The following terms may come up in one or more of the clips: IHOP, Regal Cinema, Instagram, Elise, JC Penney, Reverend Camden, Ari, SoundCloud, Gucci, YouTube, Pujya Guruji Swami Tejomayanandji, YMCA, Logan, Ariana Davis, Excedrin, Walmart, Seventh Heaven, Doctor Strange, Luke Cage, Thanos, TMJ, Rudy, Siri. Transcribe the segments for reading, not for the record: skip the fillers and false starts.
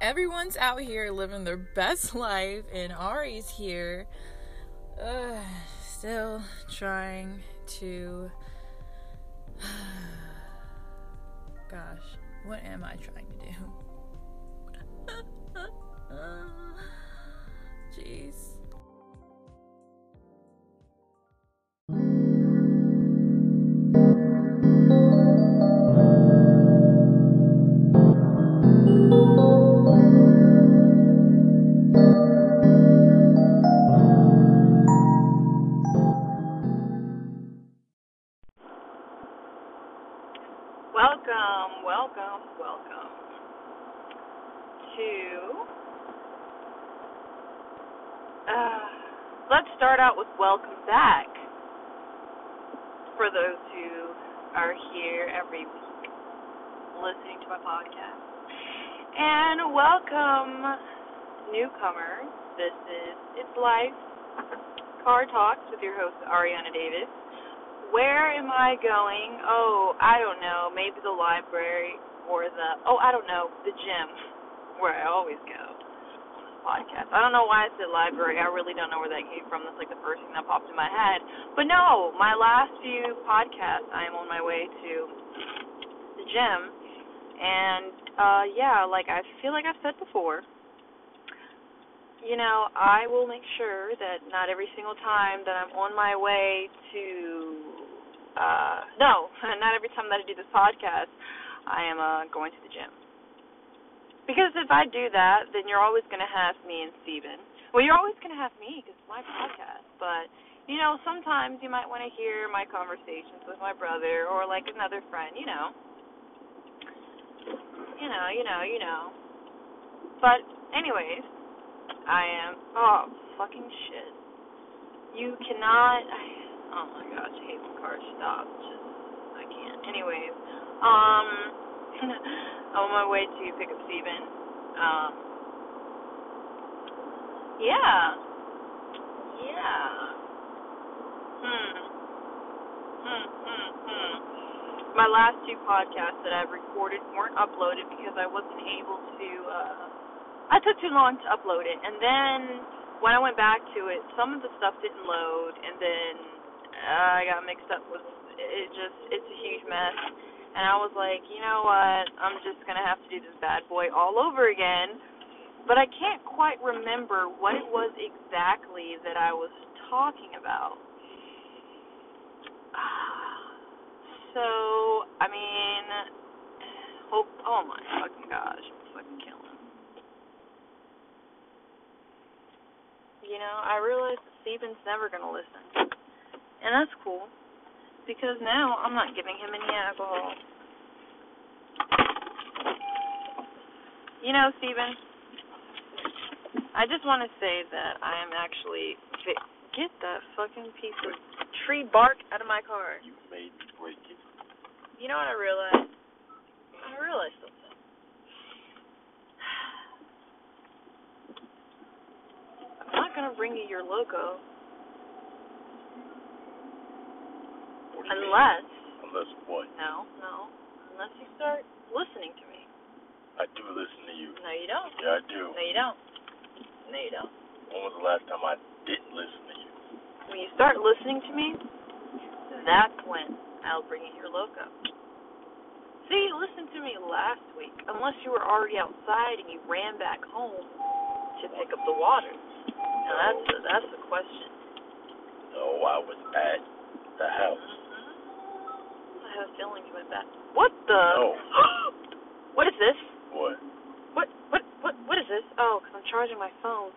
everyone's out here living their best life, and Ari's here still trying to gosh, what am I trying to do? Jeez. Welcome to, let's start out with welcome back, for those who are here every week listening to my podcast, and welcome newcomers. This is It's Life, Car Talks with your host Ariana Davis. Where am I going? Oh, I don't know. Maybe the library or the, the gym where I always go on this podcast. I don't know why I said library. I really don't know where that came from. That's like the first thing that popped in my head. But no, my last few podcasts, I am on my way to the gym. And, yeah, like I feel like I've said before, you know, I will make sure that not every single time that I'm on my way to, not every time that I do this podcast, I am going to the gym. Because if I do that, then you're always going to have me and Steven. Well, you're always going to have me because it's my podcast. But, you know, sometimes you might want to hear my conversations with my brother or, like, another friend, you know. You know. But anyways, I am, oh, fucking shit. You cannot, oh my gosh, I hate when cars stop. Just, I can't. Anyways, I'm on my way to pick up Steven. My last two podcasts that I've recorded weren't uploaded because I wasn't able to, I took too long to upload it, and then when I went back to it, some of the stuff didn't load, and then I got mixed up with it. It's a huge mess, and I was like, you know what, I'm just going to have to do this bad boy all over again, but I can't quite remember what it was exactly that I was talking about. So, I mean, oh my fucking gosh, I'm fucking killing. You know, I realize that Steven's never going to listen. And that's cool. Because now I'm not giving him any alcohol. You know, Steven, I just want to say that I am actually... Get that fucking piece of tree bark out of my car. You made me break it. You know what I realized? I realized something. Gonna bring you your logo unless what? No unless you start listening to me. I do listen to you. No, you don't. Yeah, I do. No, you don't. When was the last time I didn't listen to you? When you start listening to me, that's when I'll bring you your logo. See, you listened to me last week, unless you were already outside and you ran back home to pick up the water. Now that's a question. No, I was at the house. Mm-hmm. I have a feeling you went back. What the? No. What is this? What? What is this? Oh, because I'm charging my phone.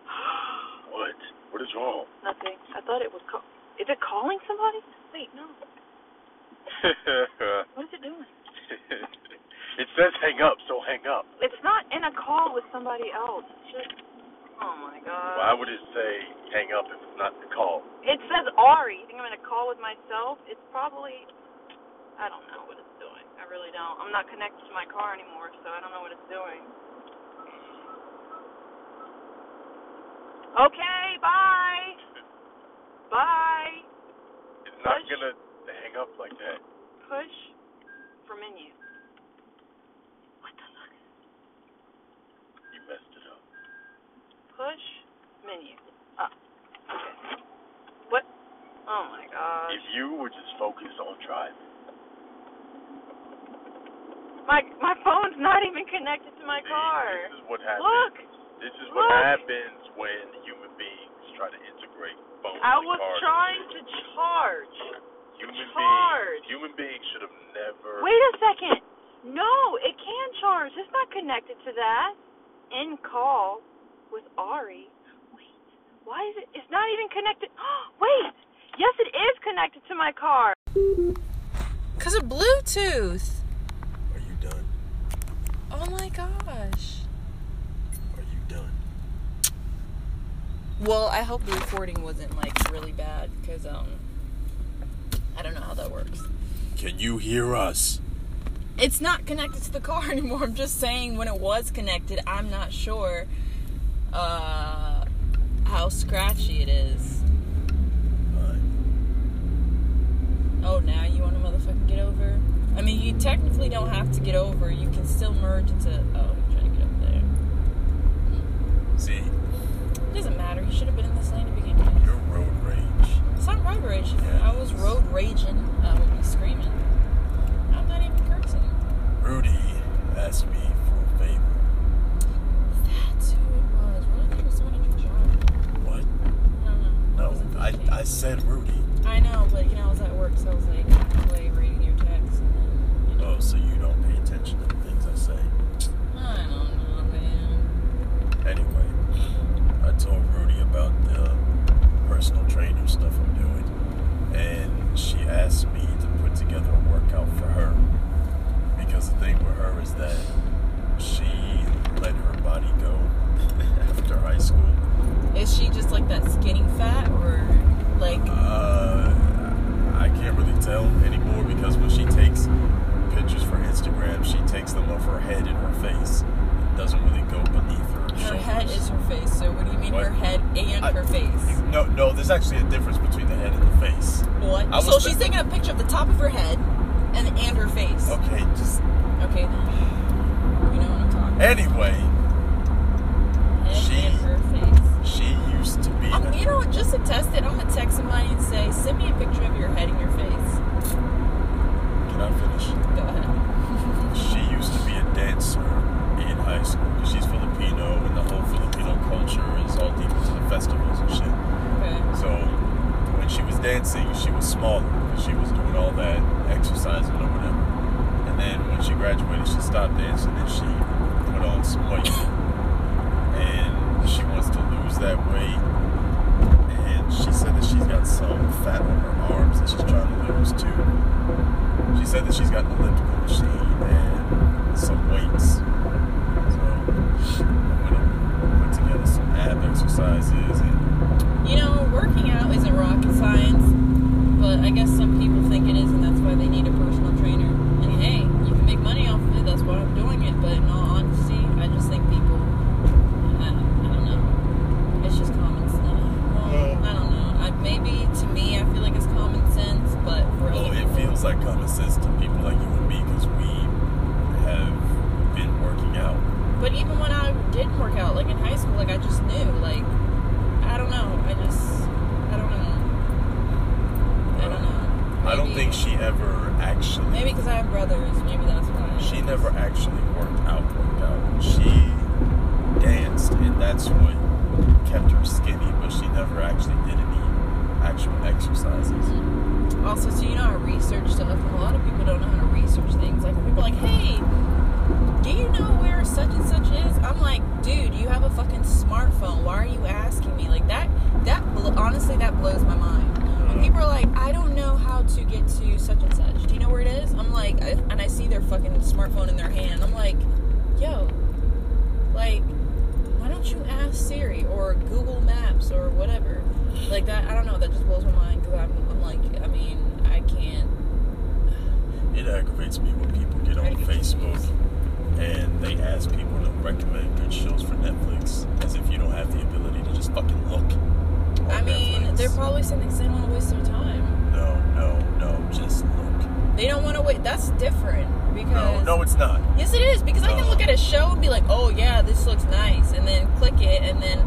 What? What is wrong? Nothing. I thought it was Is it calling somebody? Wait, no. What is it doing? It says hang up, so hang up. It's not in a call with somebody else. It's just... Oh, my God. Why would it say hang up if it's not the call? It says Ari. You think I'm in a call with myself? It's probably, I don't know what it's doing. I really don't. I'm not connected to my car anymore, so I don't know what it's doing. Okay, bye. Bye. It's not going to hang up like that. Push for menu. What the fuck? You messed telling you. Okay. What? Oh, my God. If you were just focused on driving. My phone's not even connected to my car. This is what happens. Look. This is what happens when human beings try to integrate phones. I was trying to charge. Human beings should have never. Wait a second. No, it can charge. It's not connected to that. End call with Ari. Wait. Why is it? It's not even connected. Wait. Yes, it is connected to my car. 'Cause of Bluetooth. Oh my gosh. Are you done? Well, I hope the recording wasn't like really bad because I don't know how that works. Can you hear us? It's not connected to the car anymore. I'm just saying when it was connected, I'm not sure how scratchy it is. Oh, now you want to motherfucking get over? I mean, you technically don't have to get over. You can still merge into... Oh, you're trying to get over there. See? It doesn't matter. You should have been in this lane to begin with. You're road rage. It's not road rage. Yes. I was road raging. I would be screaming. I'm not even cursing. Rudy asked me for a favor. That's who it was. Rudy was the one at your job. What? I don't know. No, I said Rudy. I know, but, I was at work, so I was like, reading your text. Oh, so you don't pay attention to the things I say? I don't know, man. Anyway, I told Rudy about the personal trainer stuff I'm doing, and she asked me to put together a workout for her. Because the thing with her is that she let her body go after high school. Is she just like that skinny fat, or... I can't really tell anymore because when she takes pictures for Instagram, she takes them of her head and her face. It doesn't really go beneath her shoulders. Her head is her face, so what do you mean her head and her face? No, there's actually a difference between the head and the face. What? So she's taking a picture of the top of her head and her face. Okay, Okay, then. You know what I'm talking about. Anyway. Head and her face. She used to be... just to test it, I'm going to text somebody and say, send me a picture of your head and your face. Can I finish? Go ahead. She used to be a dancer in high school because she's Filipino and the whole Filipino culture is all deep into the festivals and shit. Okay. So when she was dancing, she was smaller because she was doing all that exercising or whatever. And then when she graduated, she stopped dancing and she put on some weight. And she wants to lose that weight. She said that she's got some fat on her arms that she's trying to lose too. She said that she's got an elliptical machine and some weights. So I'm gonna put together some ab exercises and working out isn't rocket science, but I guess some people think it is and that's why they need a personal trainer. And hey, you can make money off of it, that's why I'm doing it, but in all honesty, I just think people maybe, to me, I feel like it's common sense, but for other people... Well, it feels like common sense to people like you and me, because we have been working out. But even when I did work out, in high school, I just knew, I don't know, I don't know. Maybe, I don't think she ever actually... Maybe because I have brothers, maybe that's why. She never actually worked out. She danced, and that's what kept her skinny, but she never actually did it. Actual exercises. Also, so I research stuff. A lot of people don't know how to research things. People are like, hey, do you know where such and such is? I'm like, dude, you have a fucking smartphone. Why are you asking me? Honestly, that blows my mind. When people are like, I don't know how to get to such and such. Do you know where it is? I'm like, and I see their fucking smartphone in their hand. I'm like, yo, why don't you ask Siri or Google Maps or whatever? That, I don't know, that just blows my mind, because I'm I can't. It aggravates me when people get on Facebook and they ask people to recommend good shows for Netflix, as if you don't have the ability to just fucking look on Netflix. They're probably saying they don't want to waste their time. No, just look. They don't want to wait, that's different, because... No, it's not. Yes, it is, because I can look at a show and be like, oh, yeah, this looks nice, and then click it, and then,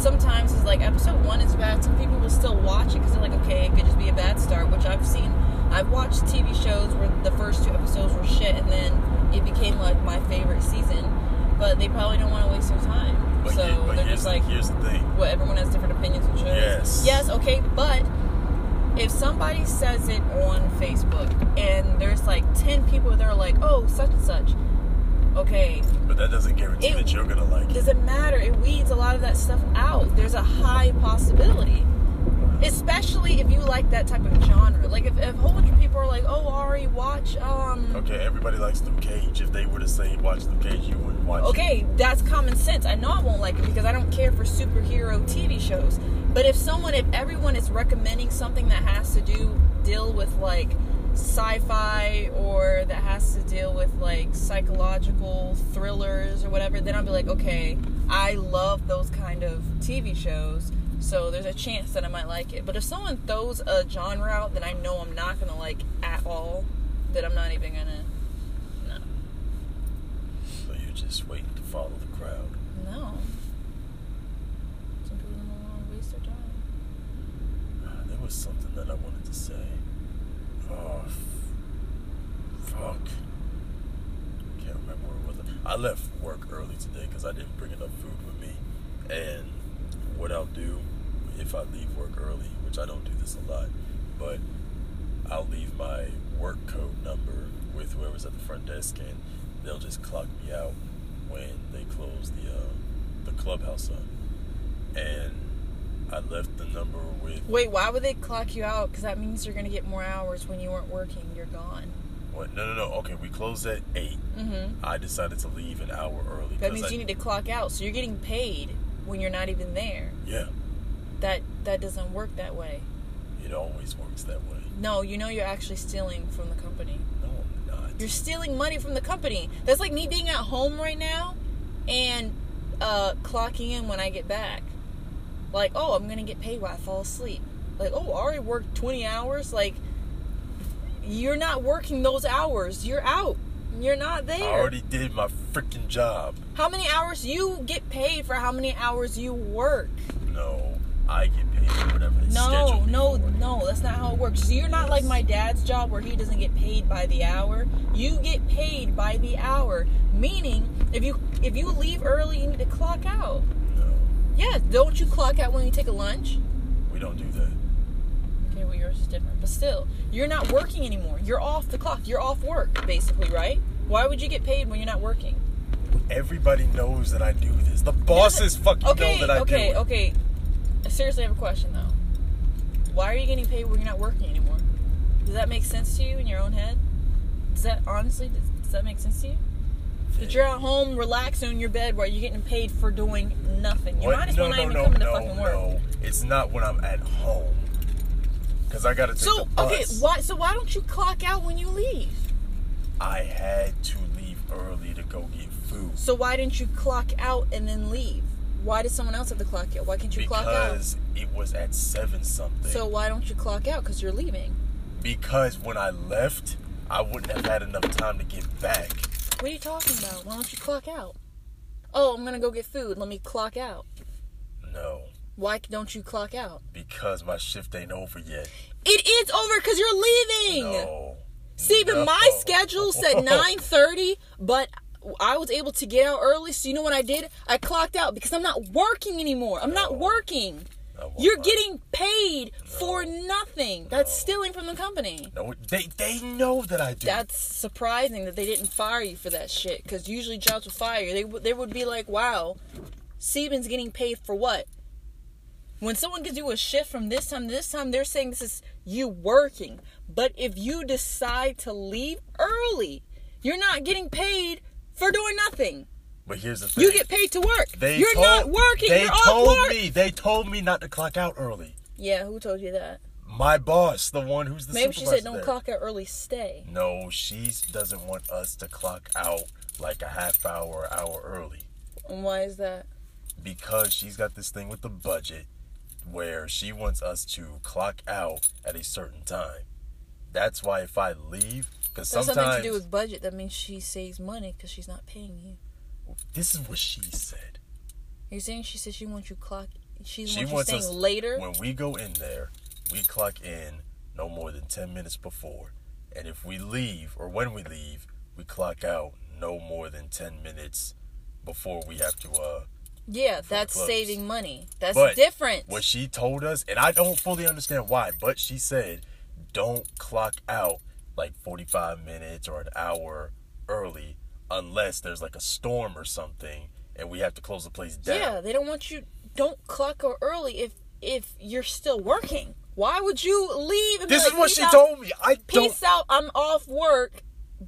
sometimes it's like episode one is bad, so people will still watch it because they're like, okay, it could just be a bad start, which I've seen. I've watched TV shows where the first two episodes were shit, and then it became like my favorite season, but they probably don't want to waste their time. But so yeah, but they're just like, here's the thing. Well, everyone has different opinions on shows. Yes. Yes, okay, but if somebody says it on Facebook and there's like 10 people that are like, oh, such and such, okay. But that doesn't guarantee that you're going to like it. It doesn't matter. It weeds a lot of that stuff out. There's a high possibility. Especially if you like that type of genre. Like, if a whole bunch of people are like, oh, Ari, watch, okay, everybody likes Luke Cage. If they were to say watch Luke Cage, you wouldn't watch it. Okay, that's common sense. I know I won't like it because I don't care for superhero TV shows. But if everyone is recommending something that has to deal with, like, sci-fi or that has to deal with, like, psychological thrillers or whatever, then I'll be like, okay, I love those kind of TV shows. So there's a chance that I might like it. But if someone throws a genre out that I know I'm not going to like at all, that I'm not even going to, no. So you're just waiting to follow the crowd? No. Some people don't want to waste their time. There was something that I wanted to say. Oh, fuck. I can't remember what it was. I left work early today because I didn't bring enough food with me. And what I'll do if I leave work early, which I don't do this a lot, but I'll leave my work code number with whoever's at the front desk, and they'll just clock me out when they close the clubhouse up. And I left the number with... Wait, why would they clock you out? Because that means you're going to get more hours when you weren't working. You're gone. What? No. Okay, we closed at 8. Mm-hmm. I decided to leave an hour early. That means you need to clock out, so you're getting paid when you're not even there. Yeah. That doesn't work that way. It always works that way. No, you know you're actually stealing from the company. No, I'm not. You're stealing money from the company. That's like me being at home right now and clocking in when I get back. Like, oh, I'm going to get paid while I fall asleep. Like, oh, I already worked 20 hours. Like, you're not working those hours. You're out. You're not there. I already did my freaking job. How many hours? You get paid for how many hours you work. No, I get paid for whatever they schedule me for. No, that's not how it works. So you're not like my dad's job where he doesn't get paid by the hour. You get paid by the hour. Meaning, if you leave early, you need to clock out. No. Yeah, don't you clock out when you take a lunch? We don't do that. Okay, well, yours is different. But still, you're not working anymore. You're off the clock. You're off work, basically, right? Why would you get paid when you're not working? Everybody knows that I do this. The bosses know that I do it. Okay. Seriously, I have a question, though. Why are you getting paid when you're not working anymore? Does that make sense to you in your own head? Does that make sense to you? That you're at home relaxing in your bed while you're getting paid for doing nothing. You might as well not even come to fucking work. No, it's not when I'm at home. Because I got to take the bus. So why don't you clock out when you leave? I had to leave early to go get food. So why didn't you clock out and then leave? Why did someone else have to clock out? Why can't you clock out? Because it was at 7 something. So why don't you clock out? Because you're leaving. Because when I left, I wouldn't have had enough time to get back. What are you talking about? Why don't you clock out? Oh, I'm going to go get food. Let me clock out. No. Why don't you clock out? Because my shift ain't over yet. It is over because you're leaving. No. See, but my schedule said 9:30, but I was able to get out early. So you know what I did? I clocked out because I'm not working anymore. I'm not working. You're getting paid for nothing. That's stealing from the company. No, they know that I do. That's surprising that they didn't fire you for that shit. Because usually jobs will fire you. They would be like, wow, Steven's getting paid for what? When someone gives you a shift from this time to this time, they're saying this is you working. But if you decide to leave early, you're not getting paid for doing nothing. But here's the thing. You get paid to work. They told me not to clock out early. Yeah, who told you that? My boss, the one who's the supervisor. Maybe she said don't clock out early, stay. No, she doesn't want us to clock out like a half hour early. And why is that? Because she's got this thing with the budget where she wants us to clock out at a certain time. That's why if I leave, because sometimes... That's something to do with budget. That means she saves money because she's not paying you. This is what she said. You're saying she said she wants you She wants us later. When we go in there, we clock in no more than 10 minutes before. And if we leave, or when we leave, we clock out no more than 10 minutes before we have to... Yeah, that's saving money. That's different. What she told us, and I don't fully understand why, but she said, don't clock out like 45 minutes or an hour early unless there's like a storm or something and we have to close the place down. Yeah, they don't want you... Don't clock out early if you're still working. Why would you leave? And this is what she told me. Peace out. I'm off work,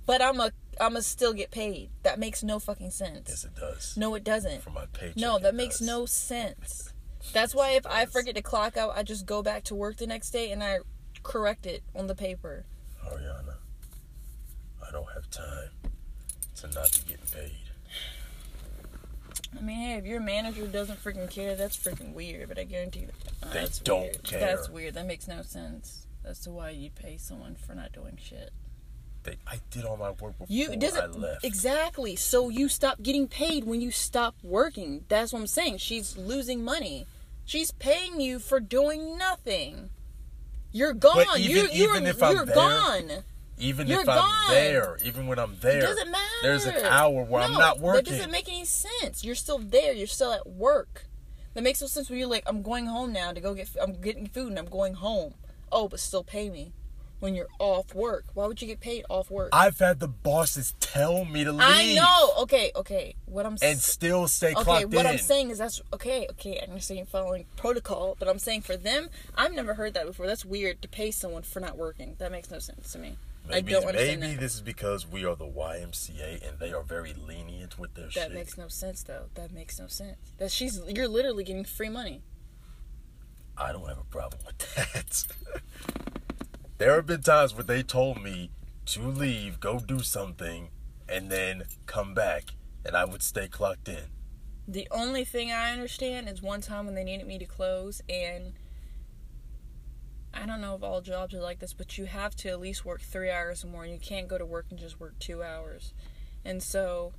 but I'm a still get paid. That makes no fucking sense. Yes, it does. No, it doesn't. For my paycheck. No, that makes no sense. That's why if I forget to clock out, I just go back to work the next day and I correct it on the paper. Ariana, I don't have time to not be getting paid. I mean, hey, if your manager doesn't freaking care, that's freaking weird, but I guarantee you they don't care. That's weird. That makes no sense as to why you pay someone for not doing shit. I did all my work before I left. Exactly. So you stop getting paid when you stop working. That's what I'm saying. She's losing money. She's paying you for doing nothing. You're gone. But even when I'm there, it doesn't matter. There's an hour where I'm not working. That doesn't make any sense. You're still there. You're still at work. That makes no sense when you're like, I'm going home now to go get. I'm getting food and I'm going home. Oh, but still pay me when you're off work. Why would you get paid off work? I've had the bosses tell me to leave. I know. Okay. What I'm and still stay clocked in. Okay, what I'm saying is that's okay. I understand you're following protocol, but I'm saying for them, I've never heard that before. That's weird to pay someone for not working. That makes no sense to me. Maybe this is because we are the YMCA and they are very lenient with their shit. That makes no sense, though. That makes no sense. You're literally getting free money. I don't have a problem with that. There have been times where they told me to leave, go do something, and then come back, and I would stay clocked in. The only thing I understand is one time when they needed me to close, and I don't know if all jobs are like this, but you have to at least work 3 hours or more, and you can't go to work and just work 2 hours. And so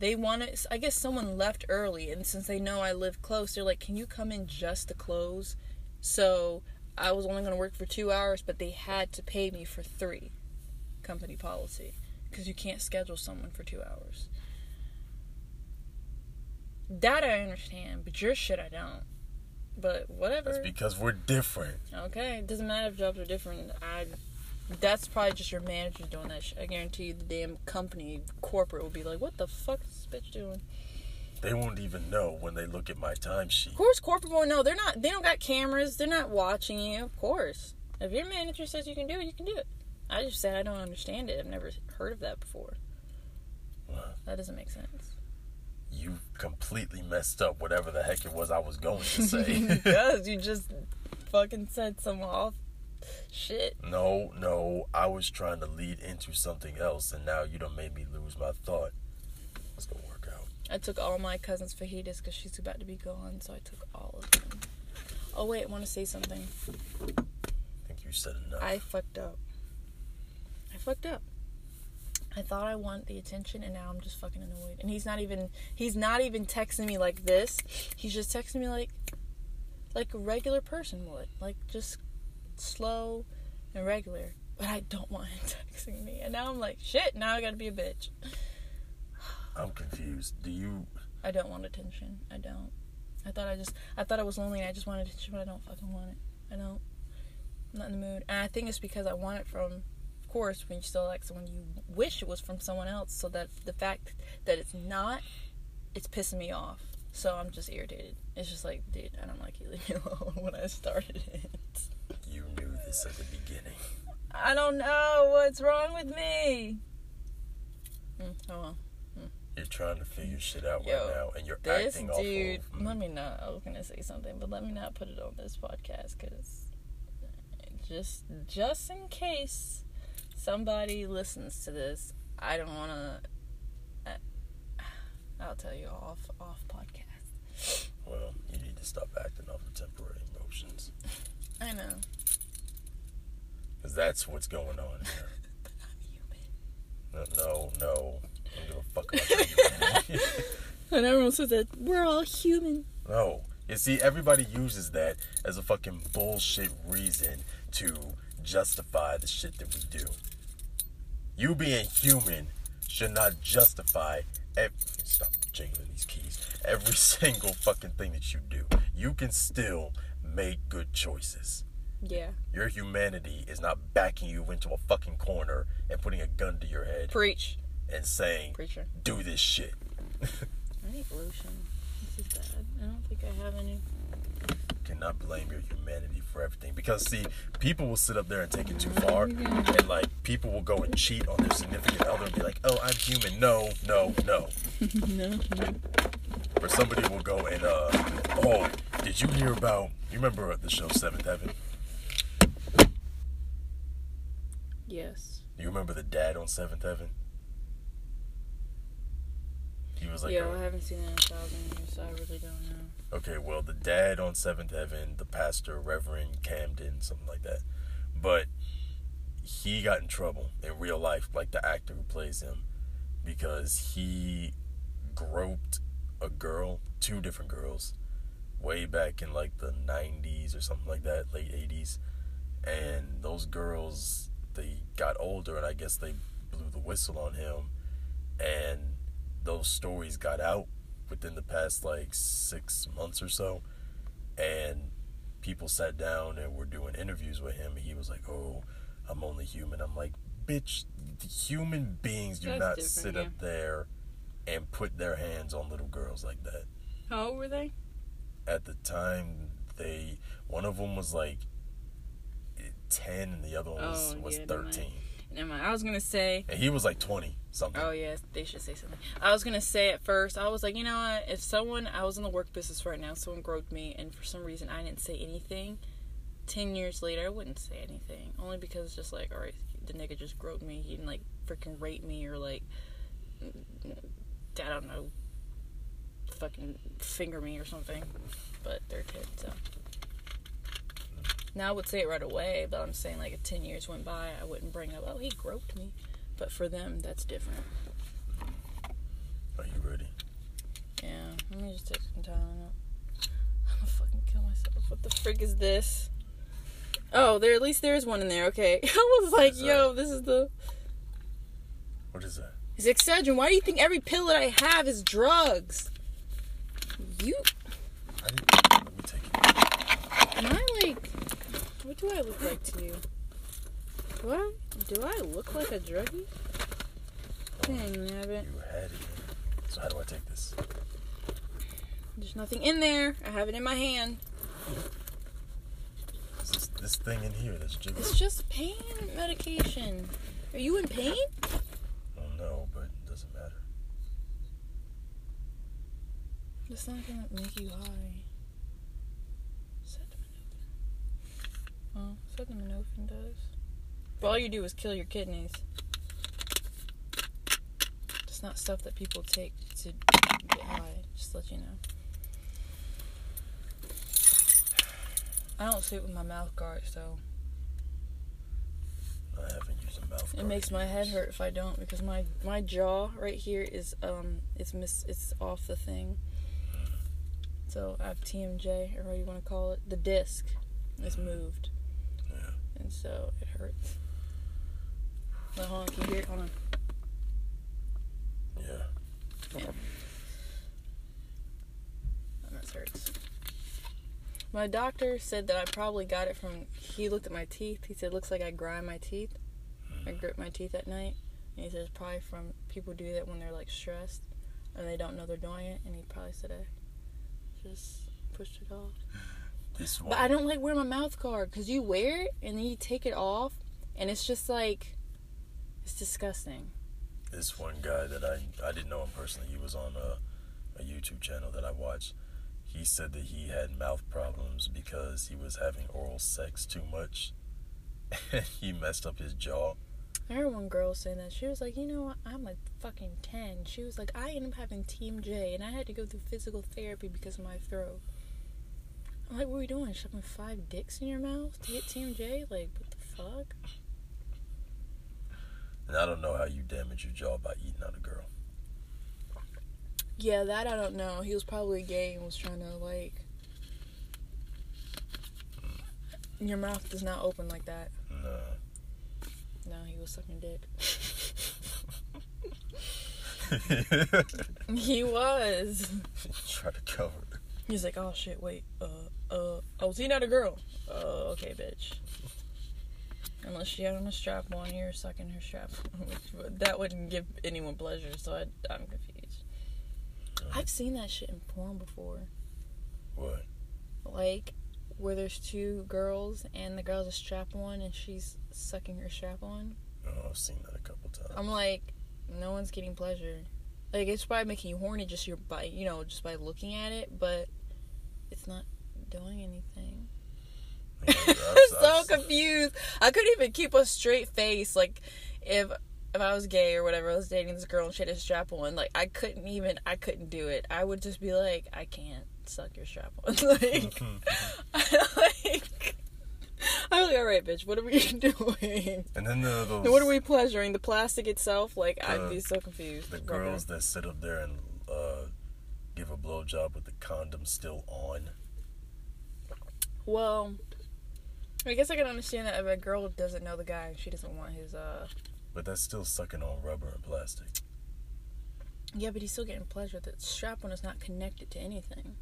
they wanted, I guess someone left early, and since they know I live close, they're like, can you come in just to close? So I was only going to work for 2 hours, but they had to pay me for 3, company policy, because you can't schedule someone for 2 hours. That I understand, but your shit I don't. But whatever. That's because we're different. Okay, it doesn't matter if jobs are different. That's probably just your manager doing that shit. I guarantee you the damn company, corporate, will be like, what the fuck is this bitch doing? They won't even know when they look at my timesheet. Of course, corporate won't know. They don't got cameras. They're not watching you, of course. If your manager says you can do it, you can do it. I just said I don't understand it. I've never heard of that before. Well, that doesn't make sense. You completely messed up whatever the heck it was I was going to say. Yes, you just fucking said some off shit. No, I was trying to lead into something else, and now you done made me lose my thought. It's gonna work out. I took all my cousin's fajitas because she's about to be gone, so I took all of them. Oh, wait, I want to say something. I think you said enough. I fucked up. I thought I wanted the attention, and now I'm just fucking annoyed. And he's not even texting me like this. He's just texting me like a regular person would. Like, just slow and regular. But I don't want him texting me. And now I'm like, shit, now I gotta be a bitch. I'm confused. I don't want attention. I don't. I thought I was lonely, and I just wanted attention, but I don't fucking want it. I don't. I'm not in the mood. And I think it's because I want it from... course, when you still like someone, you wish it was from someone else, so that the fact that it's not, it's pissing me off, so I'm just irritated. It's just like, dude, I don't like you, leave me alone. When I started it, you knew this at the beginning. I don't know what's wrong with me. You're trying to figure shit out right now, and you're acting off. Dude, I was gonna say something, but let me not put it on this podcast, because just in case somebody listens to this, I don't want to... I'll tell you off podcast. Well, you need to stop acting off of temporary emotions. I know. Because that's what's going on here. But I'm human. No. I don't give a fuck about you. And everyone says that we're all human. No. And see, everybody uses that as a fucking bullshit reason to justify the shit that we do. You being human should not justify stop jingling these keys. Every single fucking thing that you do. You can still make good choices. Yeah. Your humanity is not backing you into a fucking corner and putting a gun to your head. Preach. And saying, Preacher, do this shit. I need lotion. This is bad. I don't think I have any. You cannot blame your humanity for everything. Because, see, people will sit up there and take it too far. And, like, people will go and cheat on their significant other and be like, oh, I'm human. No. No. Or somebody will go and, oh, did you hear about, you remember the show Seventh Heaven? Yes. You remember the dad on Seventh Heaven? He was like, I haven't seen it in 1,000 years, so I really don't know. Okay, well, the dad on Seventh Heaven, the pastor, Reverend Camden, something like that. But he got in trouble in real life, like the actor who plays him, because he groped a girl, two different girls, way back in like the 90s or something like that, late 80s. And those girls, they got older, and I guess they blew the whistle on him. And those stories got out within the past like 6 months or so, and people sat down and were doing interviews with him, and he was like, oh, I'm only human. I'm like, bitch, human beings do not sit up there and put their hands on little girls like that. How old were they? At the time, one of them was like 10 and the other one was 13. Never mind. I was going to say... And he was like 20 something. Oh, yeah. They should say something. I was going to say at first, I was like, you know what? If someone... I was in the work business right now. Someone groped me. And for some reason, I didn't say anything. 10 years later, I wouldn't say anything. Only because it's just like, all right, the nigga just groped me. He didn't, like, freaking rape me or, like... I don't know. Fucking finger me or something. But they're kids, so... Now, I would say it right away, but I'm saying, like, if 10 years went by, I wouldn't bring up, oh, he groped me. But for them, that's different. Are you ready? Yeah. Let me just take some time. I'm gonna fucking kill myself. What the frick is this? Oh, there. At least there's one in there. Okay. I was like, yo, this is the... What is that? It's Excedrin. Why do you think every pill that I have is drugs? Let me take it. Am I, like... What do I look like to you? What? Do I look like a druggie? Dang, rabbit. You had it. So how do I take this? There's nothing in there. I have it in my hand. This thing in here that's just... It's just pain medication. Are you in pain? Well, no, but it doesn't matter. It's not gonna make you high. Oh, acetaminophen does. But all you do is kill your kidneys. It's not stuff that people take to get high. Just to let you know. I don't sleep with my mouth guard, so. I haven't used a mouth guard. It makes my head hurt if I don't, because my jaw right here is it's off the thing. So I have TMJ, or what you want to call it, the disc is moved. And so it hurts. Well, hold on, can you hear it? Hold on. Yeah. And this hurts. My doctor said that I probably got it from, he looked at my teeth. He said, it looks like I grind my teeth. I grip my teeth at night. And he said, it's probably from, people do that when they're like stressed and they don't know they're doing it. And he probably said, I just pushed it off. But I don't like wearing my mouth guard, because you wear it and then you take it off and it's just like, it's disgusting. This one guy that I didn't know him personally, he was on a YouTube channel that I watched. He said that he had mouth problems because he was having oral sex too much and he messed up his jaw. I heard one girl saying that. She was like, you know, I'm a fucking 10. She was like, I ended up having TMJ and I had to go through physical therapy because of my throat. Like, what are we doing? Shoving 5 dicks in your mouth to get TMJ? Like, what the fuck? And I don't know how you damage your jaw by eating out a girl. Yeah, that I don't know. He was probably gay and was trying to, like, Your mouth does not open like that. No. No, he was sucking dick. He was. She tried to cover it. He's like, oh shit, wait, oh, so you're not a girl. Okay, bitch. Unless she had on a strap on, you're sucking her strap. That wouldn't give anyone pleasure, so I'm confused. I've seen that shit in porn before. What? Like, where there's two girls, and the girl's a strap on, and she's sucking her strap on. Oh, I've seen that a couple times. I'm like, no one's getting pleasure. Like, it's probably making you horny just by, you know, just by looking at it, but it's not doing anything. I'm so confused. I couldn't even keep a straight face. Like, if I was gay or whatever, I was dating this girl and she had a strap on. Like, I couldn't do it. I would just be like, I can't suck your strap on. I'm like, all right, bitch, what are we doing? And then what are we pleasuring? The plastic itself? Like, I'd be so confused. The girls that sit up there and give a blowjob with the condom still on. Well, I guess I can understand that if a girl doesn't know the guy, she doesn't want his, But that's still sucking on rubber and plastic. Yeah, but he's still getting pleasure. The strap-on is not connected to anything.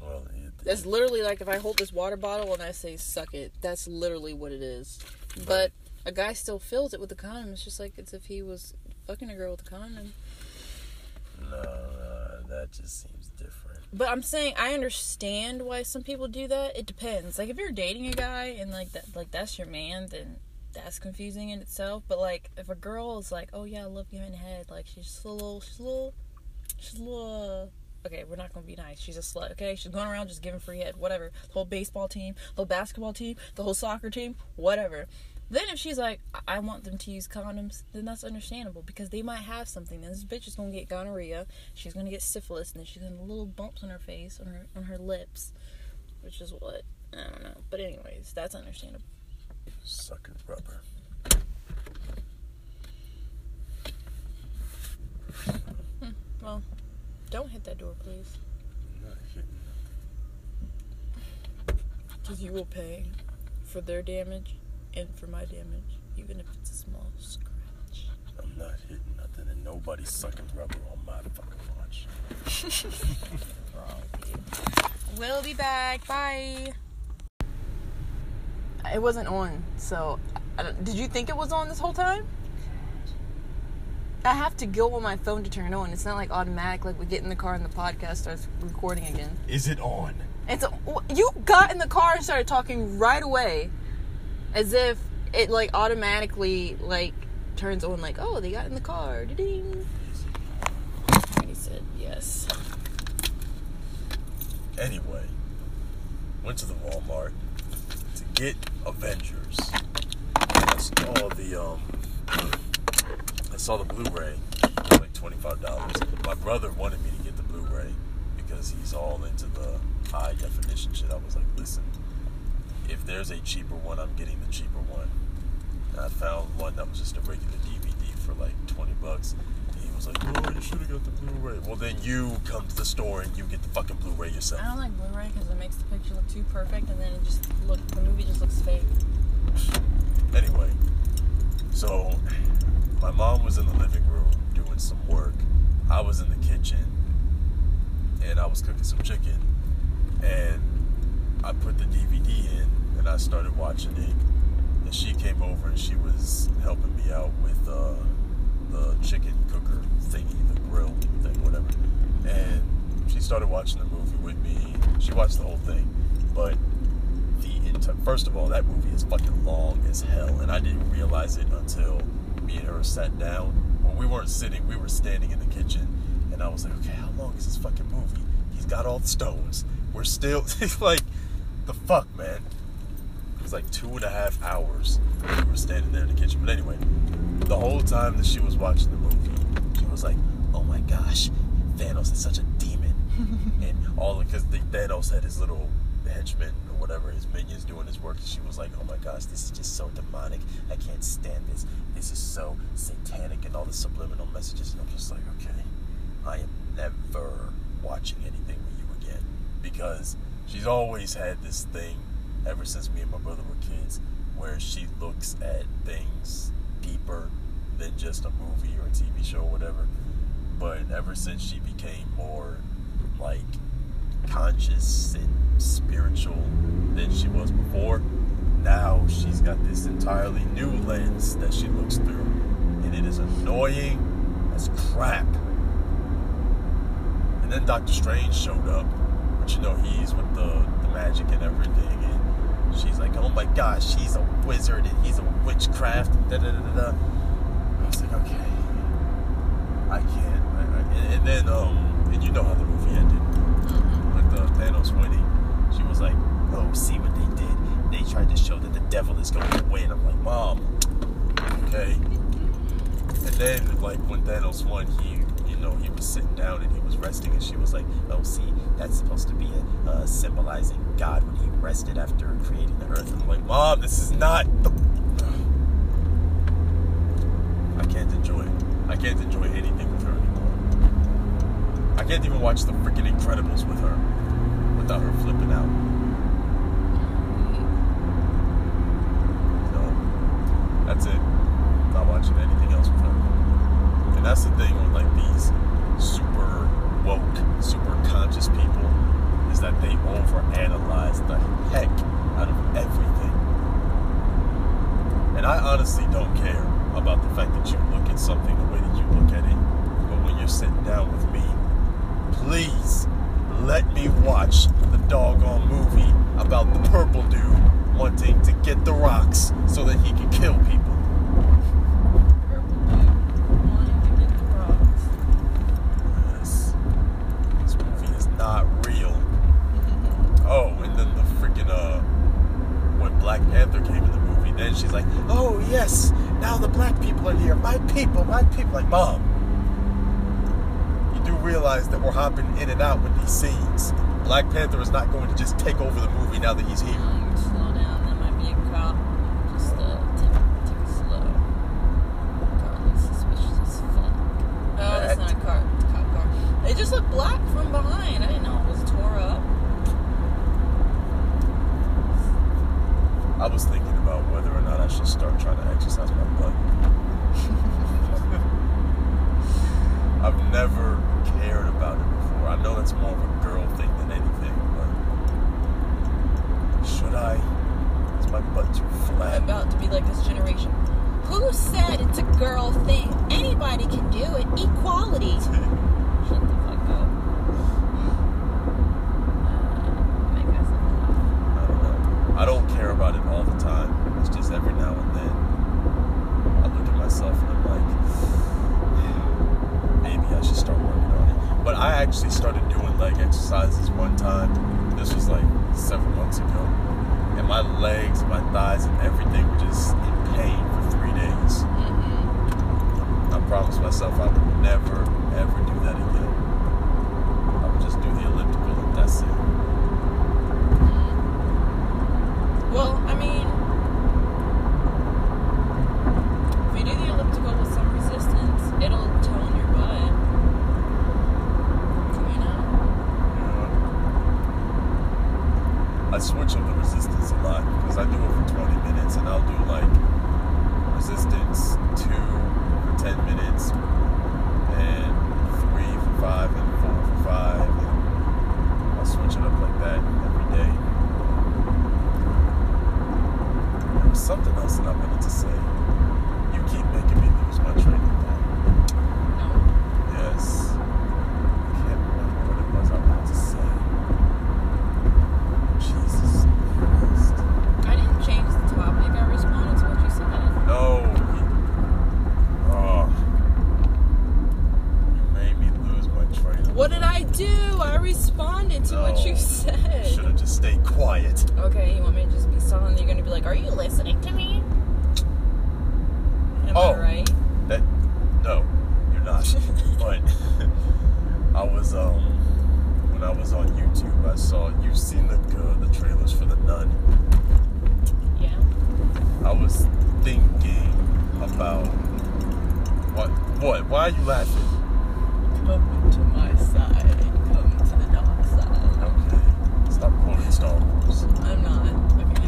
Well, that's literally like if I hold this water bottle and I say, suck it. That's literally what it is. Right. But a guy still fills it with the condom. It's just like it's if he was fucking a girl with a condom. No, that just seems different. But I'm saying I understand why some people do that. It depends. Like, if you're dating a guy and, like, that's your man, then that's confusing in itself. But, like, if a girl is like, oh, yeah, I love you in the head. Like, she's a little... Okay, we're not going to be nice. She's a slut, okay? She's going around just giving free head, whatever. The whole baseball team, the whole basketball team, the whole soccer team, whatever. Then if she's like, I want them to use condoms, then that's understandable because they might have something. Then this bitch is going to get gonorrhea, she's going to get syphilis, and then she's going to have little bumps on her face, on her lips, which is what, I don't know. But anyways, that's understandable. Sucking rubber. Well, don't hit that door, please. I'm not hitting nothing. Because you will pay for their damage and for my damage, even if it's a small scratch. I'm not hitting nothing, and nobody's sucking rubber on my fucking watch. We'll be back. Bye. It wasn't on, so did you think it was on this whole time? I have to go on my phone to turn it on. It's not like automatic, like we get in the car and the podcast starts recording again. Is it on? You got in the car and started talking right away, as if it like automatically like turns on. Like, oh, they got in the car. Ding. And he said yes. Anyway, went to the Walmart to get Avengers. I saw the Blu-ray for like $25. My brother wanted me to get the Blu-ray because he's all into the high definition shit. I was like, listen, if there's a cheaper one, I'm getting the cheaper one. And I found one that was just a regular DVD for like $20. And he was like, oh, you should have got the Blu-ray. Well, then you come to the store and you get the fucking Blu-ray yourself. I don't like Blu-ray because it makes the picture look too perfect, and then the movie just looks fake. Anyway, so my mom was in the living room doing some work. I was in the kitchen and I was cooking some chicken, and I put the DVD in and I started watching it, and she came over and she was helping me out with the chicken cooker thingy, the grill thing, whatever, and she started watching the movie with me. She watched the whole thing, but first of all, that movie is fucking long as hell, and I didn't realize it until me and her sat down. Well, we weren't sitting, we were standing in the kitchen, and I was like, okay, how long is this fucking movie? He's got all the stones. We're still, it's like, the fuck, man. It was like 2.5 hours we were standing there in the kitchen. But anyway, the whole time that she was watching the movie, she was like, oh my gosh, Thanos is such a demon. And all, because Thanos had his little henchmen or whatever, his minions doing his work. And she was like, oh my gosh, this is just so demonic. I can't stand this. This is so satanic and all the subliminal messages. And I'm just like, okay, I am never watching anything with you again. Because she's always had this thing ever since me and my brother were kids, where she looks at things deeper than just a movie or a TV show or whatever. But ever since she became more, like, conscious and spiritual than she was before, now she's got this entirely new lens that she looks through. And it is annoying as crap. And then Doctor Strange showed up, which, you know, he's with the magic and everything. And she's like, oh my gosh, he's a wizard and he's a witchcraft. Da da da da. I was like, okay, I can't. And then, and you know how the movie ended. With Thanos winning, she was like, oh, see what they did? They tried to show that the devil is going to win. I'm like, Mom, okay. And then, like, when Thanos won, he was sitting down and he was resting, and she was like, oh, see, that's supposed to be symbolizing God when he rested after creating the earth. And I'm like, Mom, this is not the... I can't enjoy anything with her anymore. I can't even watch the freaking Incredibles with her without her flipping out. So, that's it. I'm not watching anything else with her. And that's the thing with, like, these super woke, super conscious people, is that they overanalyze the heck out of everything. And I honestly don't care about the fact that you look at something the way that you look at it. But when you're sitting down with me, please let me watch the doggone movie about the purple dude wanting to get the rocks so that he can kill people. Purple dude wanting to get the rocks. Yes. This movie is not real. Oh, and then the freaking, when Black Panther came in the movie, then she's like, oh, yes, now the black people are here. My people. Like, Mom, you do realize that we're hopping in and out with these scenes. Black Panther is not going to just take over the movie now that he's here. Slow down. That might be a cop. Just take it slow. God, that's suspicious as fuck. Oh, that's not a car. It's a cop car. It just looked black from behind. I didn't know it was tore up. I was thinking about whether or not I should start trying to exercise my butt. I've never cared about it before. I know that's more of a girl thing than anything, but should I? Is my butt too flat? I'm about to be like this generation. Who said it's a girl thing? Anybody can do it. Equality. Shut the fuck up. I don't care about it all the time. It's just every now and then I look at myself and I'm like, maybe I should start working on it. But I actually started doing leg exercises one time. This was like several months ago. And my legs, my thighs, and everything were just in pain for 3 days. Mm-hmm. I promised myself I would never, ever do that again. I would just do the elliptical and that's it. Well, I mean, if you do the elliptical with some resistance, it'll tone your butt. You know? Yeah. I switch up the resistance a lot because I do it for 20 minutes and I'll do like resistance 2 for 10 minutes and 3 for 5 and 4 for 5. And I'll switch it up like that every day. Something else that I wanted to say. You keep making me lose my train of thought. No. Yes. I can't remember what it was I wanted to say. Jesus Christ. I didn't change the topic. I responded to what you said. No. Oh. You made me lose my train of thought. What did I do? I responded to what you said. You should have just stayed quiet. Okay, you want me to just be silent? You're going to be like, are you listening to me? Am I right? No, you're not. But I was, when I was on YouTube, I saw, you've seen the trailers for The Nun. Yeah. I was thinking about, what? Why are you laughing? Come to my side and come to the dark side. Okay. Stop quoting Star Wars. I'm not. Okay.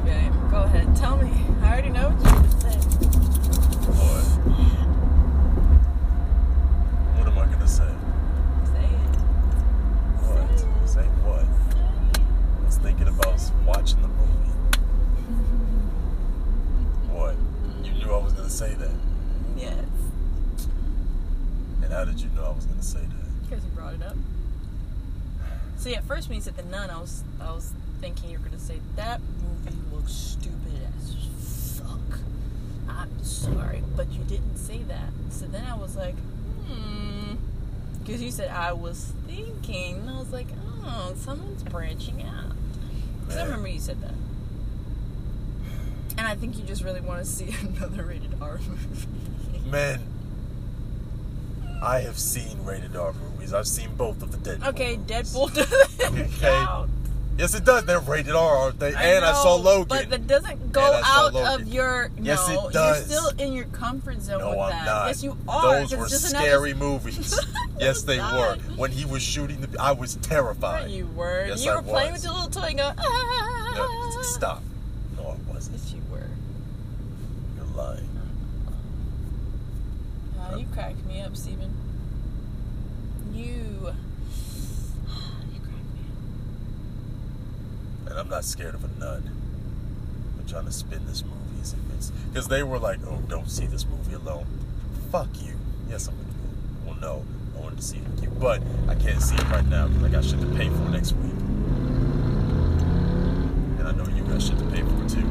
See, at first when you said The Nun, I was thinking you were going to say, that movie looks stupid as fuck. I'm sorry, but you didn't say that. So then I was like, because you said I was thinking, and I was like, oh, someone's branching out. Because I remember you said that. And I think you just really want to see another rated R movie. Man. I have seen rated R movies. I've seen both of the Deadpool. Okay, Deadpool doesn't count. Yes, it does. They're rated R, aren't they? I know, I saw Logan. But that doesn't go out of your... Yes, no, it does. You're still in your comfort zone with that. No, I'm not. Yes, you are. Those were scary movies. Yes, they were. When he was shooting, I was terrified. No, you were. Yes, you were playing with your little toy and going, ah. No, stop. No, I wasn't. Yes, you were. You're lying. You cracked me up, Steven. You cracked me up. And I'm not scared of a nun. I'm trying to spin this movie as if it's... Because they were like, oh, don't see this movie alone. Fuck you. Yes, I'm going to do it. Well, no. I wanted to see it with you. But I can't see it right now because I got shit to pay for next week. And I know you got shit to pay for, too.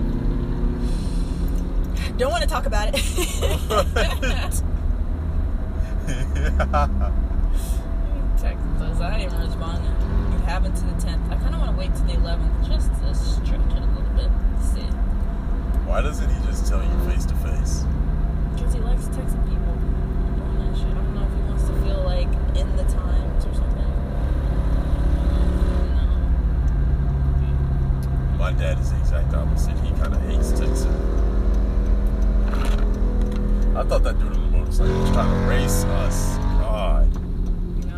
Don't want to talk about it. Text those. I didn't even respond. You have until the 10th. I kind of want to wait till the 11th just to stretch it a little bit. See. Why doesn't he just tell you face to face? Because he likes texting people. Doing that shit. I don't know if he wants to feel like in the times or something. No. My dad is the exact opposite. He kind of hates texting. I thought that dude. Like he's trying to race us. God. No.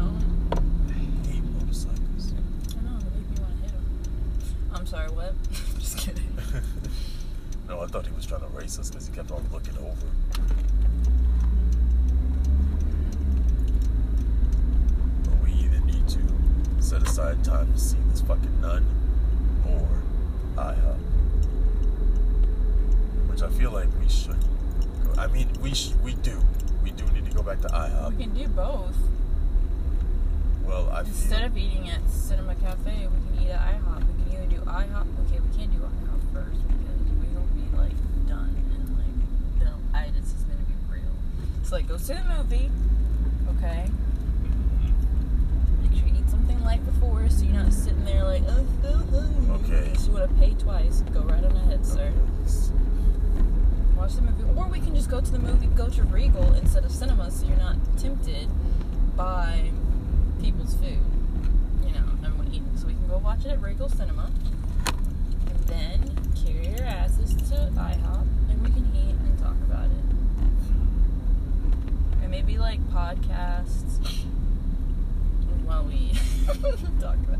I hate motorcycles. I know, they make me want to hit him. I'm sorry, what? I'm just kidding. No, I thought he was trying to race us because he kept on looking over. But we either need to set aside time to see this fucking nun or IHOP. Which I feel like we should. I mean, we do. We do need to go back to IHOP. We can do both. Well, Instead of eating at Cinema Cafe, we can eat at IHOP. We can either do IHOP. Okay, we can't do IHOP first because we will be, done. And, this is going to be real. So, go see the movie. Okay? Make sure you eat something light before so you're not sitting there okay. Because you want to pay twice. Go right on ahead, sir. Watch the movie, or we can just go to the movie, go to Regal instead of Cinema, so you're not tempted by people's food, everyone eating. So we can go watch it at Regal Cinema, and then carry your asses to IHOP, and we can eat and talk about it, and maybe podcasts while we talk about it.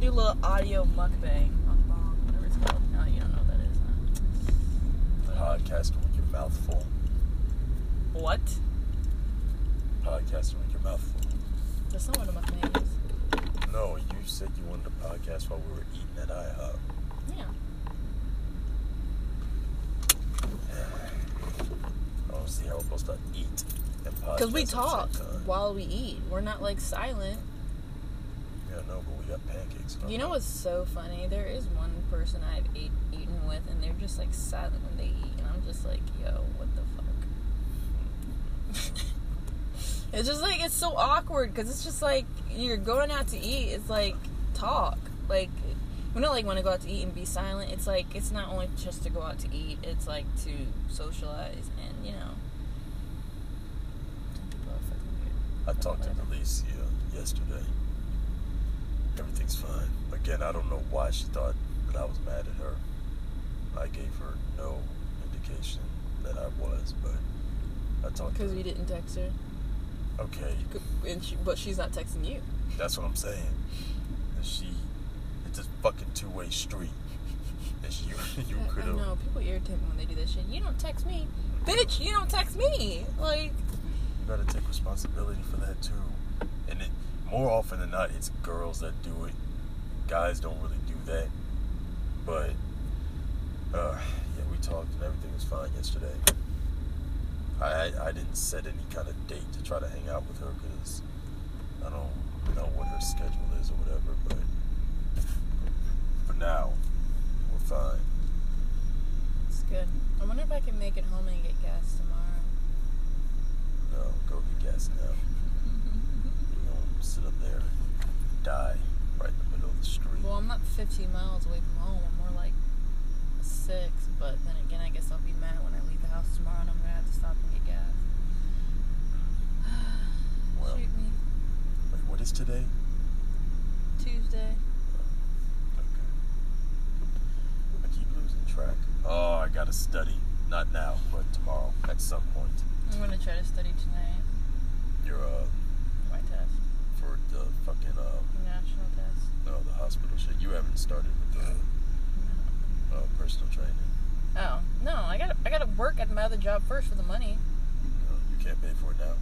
Do a little audio mukbang on Bong, whatever it's called. Oh, you don't know. Podcasting with your mouth full. What? Podcasting with your mouth full. That's not what a mukbang is. No, you said you wanted a podcast while we were eating at IHOP. Yeah. I don't see how we're supposed to eat and podcast. Because we talk while we eat. We're not silent. Yeah, no, but we got pancakes. You know what's so funny? There is one person I've eaten with, and they're just silent when they eat, and I'm just yo, what the fuck? It's just it's so awkward because it's just you're going out to eat. It's talk. We don't want to go out to eat and be silent. It's it's not only just to go out to eat. It's to socialize and I talked to Elise yesterday. Everything's fine. Again, I don't know why she thought that I was mad at her. I gave her no indication that I was, but I talked to her. Because you didn't text her. Okay. And but she's not texting you. That's what I'm saying. And it's a fucking two-way street. And you could have... I know, people irritate me when they do that shit. You don't text me. Bitch, you don't text me. You gotta take responsibility for that, too. And more often than not, it's girls that do it. Guys don't really do that. But... we talked and everything was fine yesterday. I didn't set any kind of date to try to hang out with her because I don't know what her schedule is or whatever, but for now, we're fine. It's good. I wonder if I can make it home and get gas tomorrow. No, go get gas now. You don't sit up there and die right in the middle of the street. Well, I'm not 15 miles away from home. I'm more like 6, but then again, I guess I'll be mad when I leave the house tomorrow and I'm going to have to stop and get gas. Well, shoot me. Wait, what is today? Tuesday. Oh, okay. I keep losing track. Oh, I gotta study. Not now, but tomorrow at some point. I'm gonna try to study tonight. My test. For the fucking, national test. No, the hospital shit. You haven't started with the personal training. Oh, no. I gotta work at my other job first for the money. No, you can't pay for it now.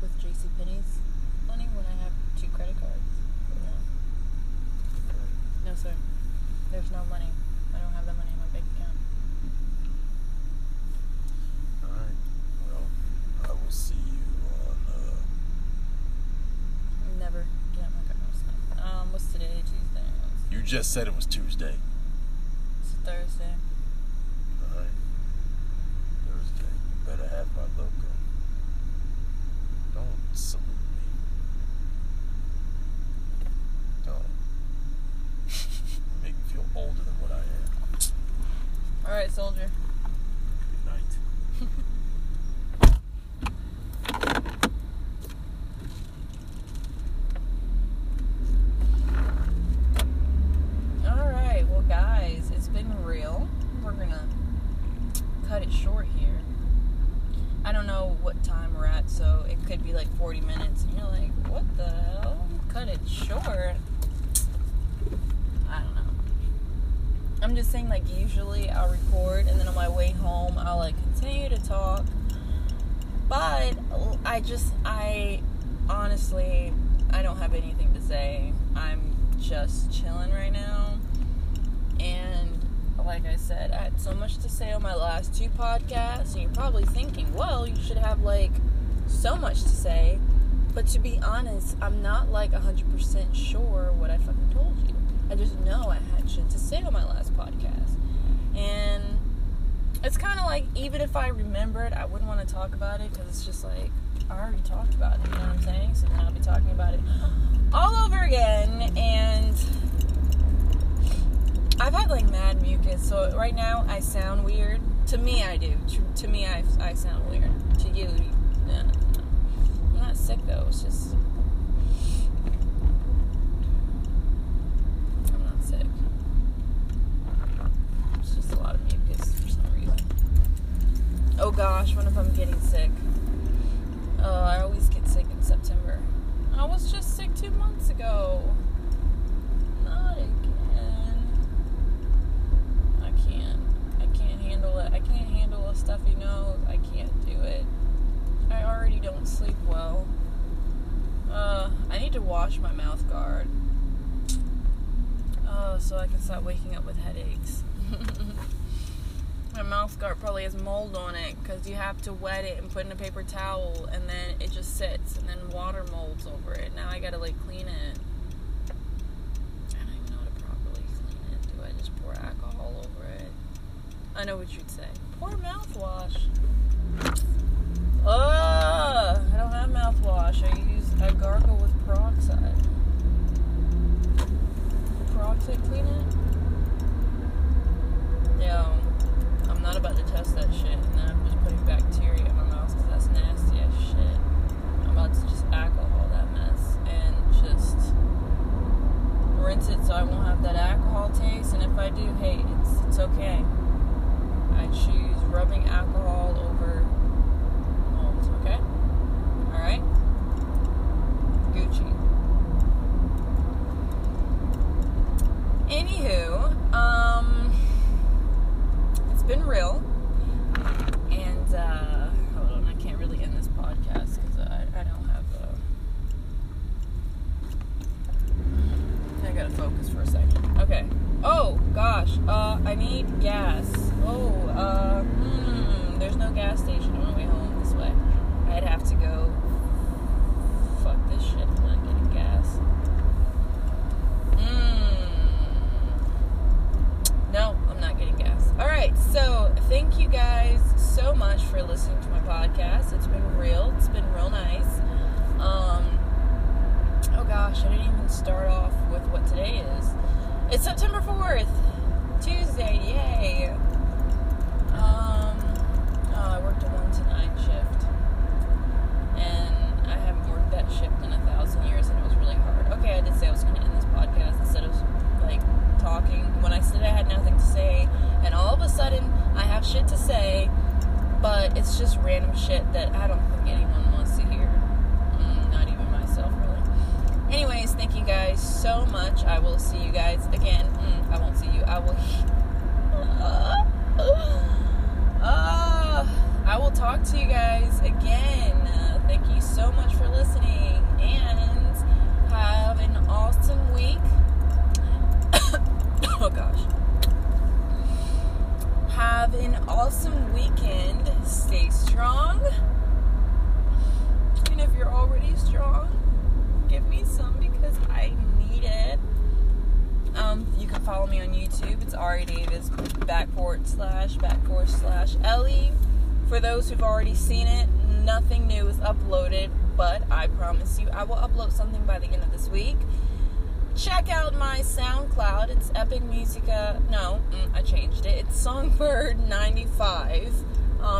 With JC Penney's money when I have 2 credit cards. No. No, sir. There's no money. I don't have that money in my bank account. Alright. Well, I will see you on, Never get out my car. What's today? Tuesday? You just said it was Tuesday. It's Thursday. Alright. Thursday. You better have my local. Don't salute me. Don't. You make me feel older than what I am. Alright, soldier. Good night. Alright, well guys, it's been real. We're gonna cut it short here. I don't know what time we're at, so it could be like 40 minutes. And you're like, what the hell? Cut it short. I don't know. I'm just saying, like, usually I'll record, and then on my way home, I'll, like, continue to talk. But I don't have anything to say. I'm just chilling right now. And like I said, I had so much to say on my last 2 podcasts, and you're probably thinking, well, you should have, like, so much to say, but to be honest, I'm not, like, 100% sure what I fucking told you. I just know I had shit to say on my last podcast, and it's kind of like, even if I remembered, I wouldn't want to talk about it, because it's just like, I already talked about it, you know what I'm saying? So then I'll be talking about it all over again, and I've had, like, mad mucus, so right now I sound weird. To me, I do. To me, I sound weird. To you, no. I'm not sick, though. It's just, I'm not sick. It's just a lot of mucus for some reason. Oh, gosh, what if I'm getting sick? I always get sick in September. I was just sick 2 months ago. Not again. I can't handle a stuffy nose. I can't do it. I already don't sleep well. I need to wash my mouth guard. So I can stop waking up with headaches. My mouth guard probably has mold on it, because you have to wet it and put in a paper towel, and then it just sits, and then water molds over it. Now I gotta, like, clean it. I don't even know how to properly clean it. Do I just pour alcohol over it? I know what you'd say. Poor mouthwash. I don't have mouthwash. I gargle with peroxide. Peroxide cleaner? No. I'm not about to test that shit. And then I'm just putting bacteria in my mouth, because that's nasty as shit. I'm about to just alcohol that mess and just rinse it so I won't have that alcohol taste. And if I do, hey, it's okay. I choose rubbing alcohol over mold, okay? Alright? Gucci. Anywho, it's been real. And, hold on, I can't really end this podcast, because I don't have I gotta focus for a second. Okay. Oh, gosh. I need gas. There's no gas station on my way home this way. I'd have to go. Fuck this shit. I'm not getting tuning and start off with what today is. It's September 4th, Tuesday, yay! I worked a 1 to 9 shift, and I haven't worked that shift in 1,000 years, and it was really hard. Okay, I did say I was going to end this podcast instead of, like, talking. When I said I had nothing to say, and all of a sudden, I have shit to say, but it's just random shit that I don't think anyone wants to hear. Not even myself, really. Anyways, thank you guys so much. I will see you guys again. I won't see you. I will talk to you guys again. Thank you so much for listening, and have an awesome week. Oh gosh. Have an awesome weekend. Stay strong. And if you're already strong, give me some because I need it. You can follow me on YouTube. It's Ari Davis /backport/ Ellie. For those who've already seen it, nothing new is uploaded, but I promise you I will upload something by the end of this week. Check out my SoundCloud. It's Epic Musica. No, I changed it. It's Songbird 95.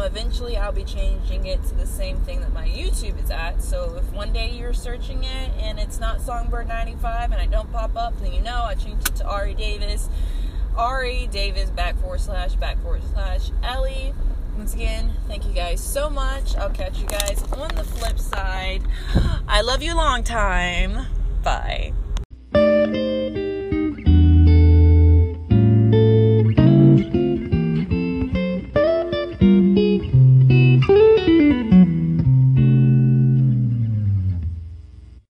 Eventually I'll be changing it to the same thing that my YouTube is at. So if one day you're searching it and it's not Songbird 95 and I don't pop up, then you know I changed it to Ari Davis. Ari Davis /backport/ Ellie. Once again, thank you guys so much. I'll catch you guys on the flip side. I love you long time. Bye.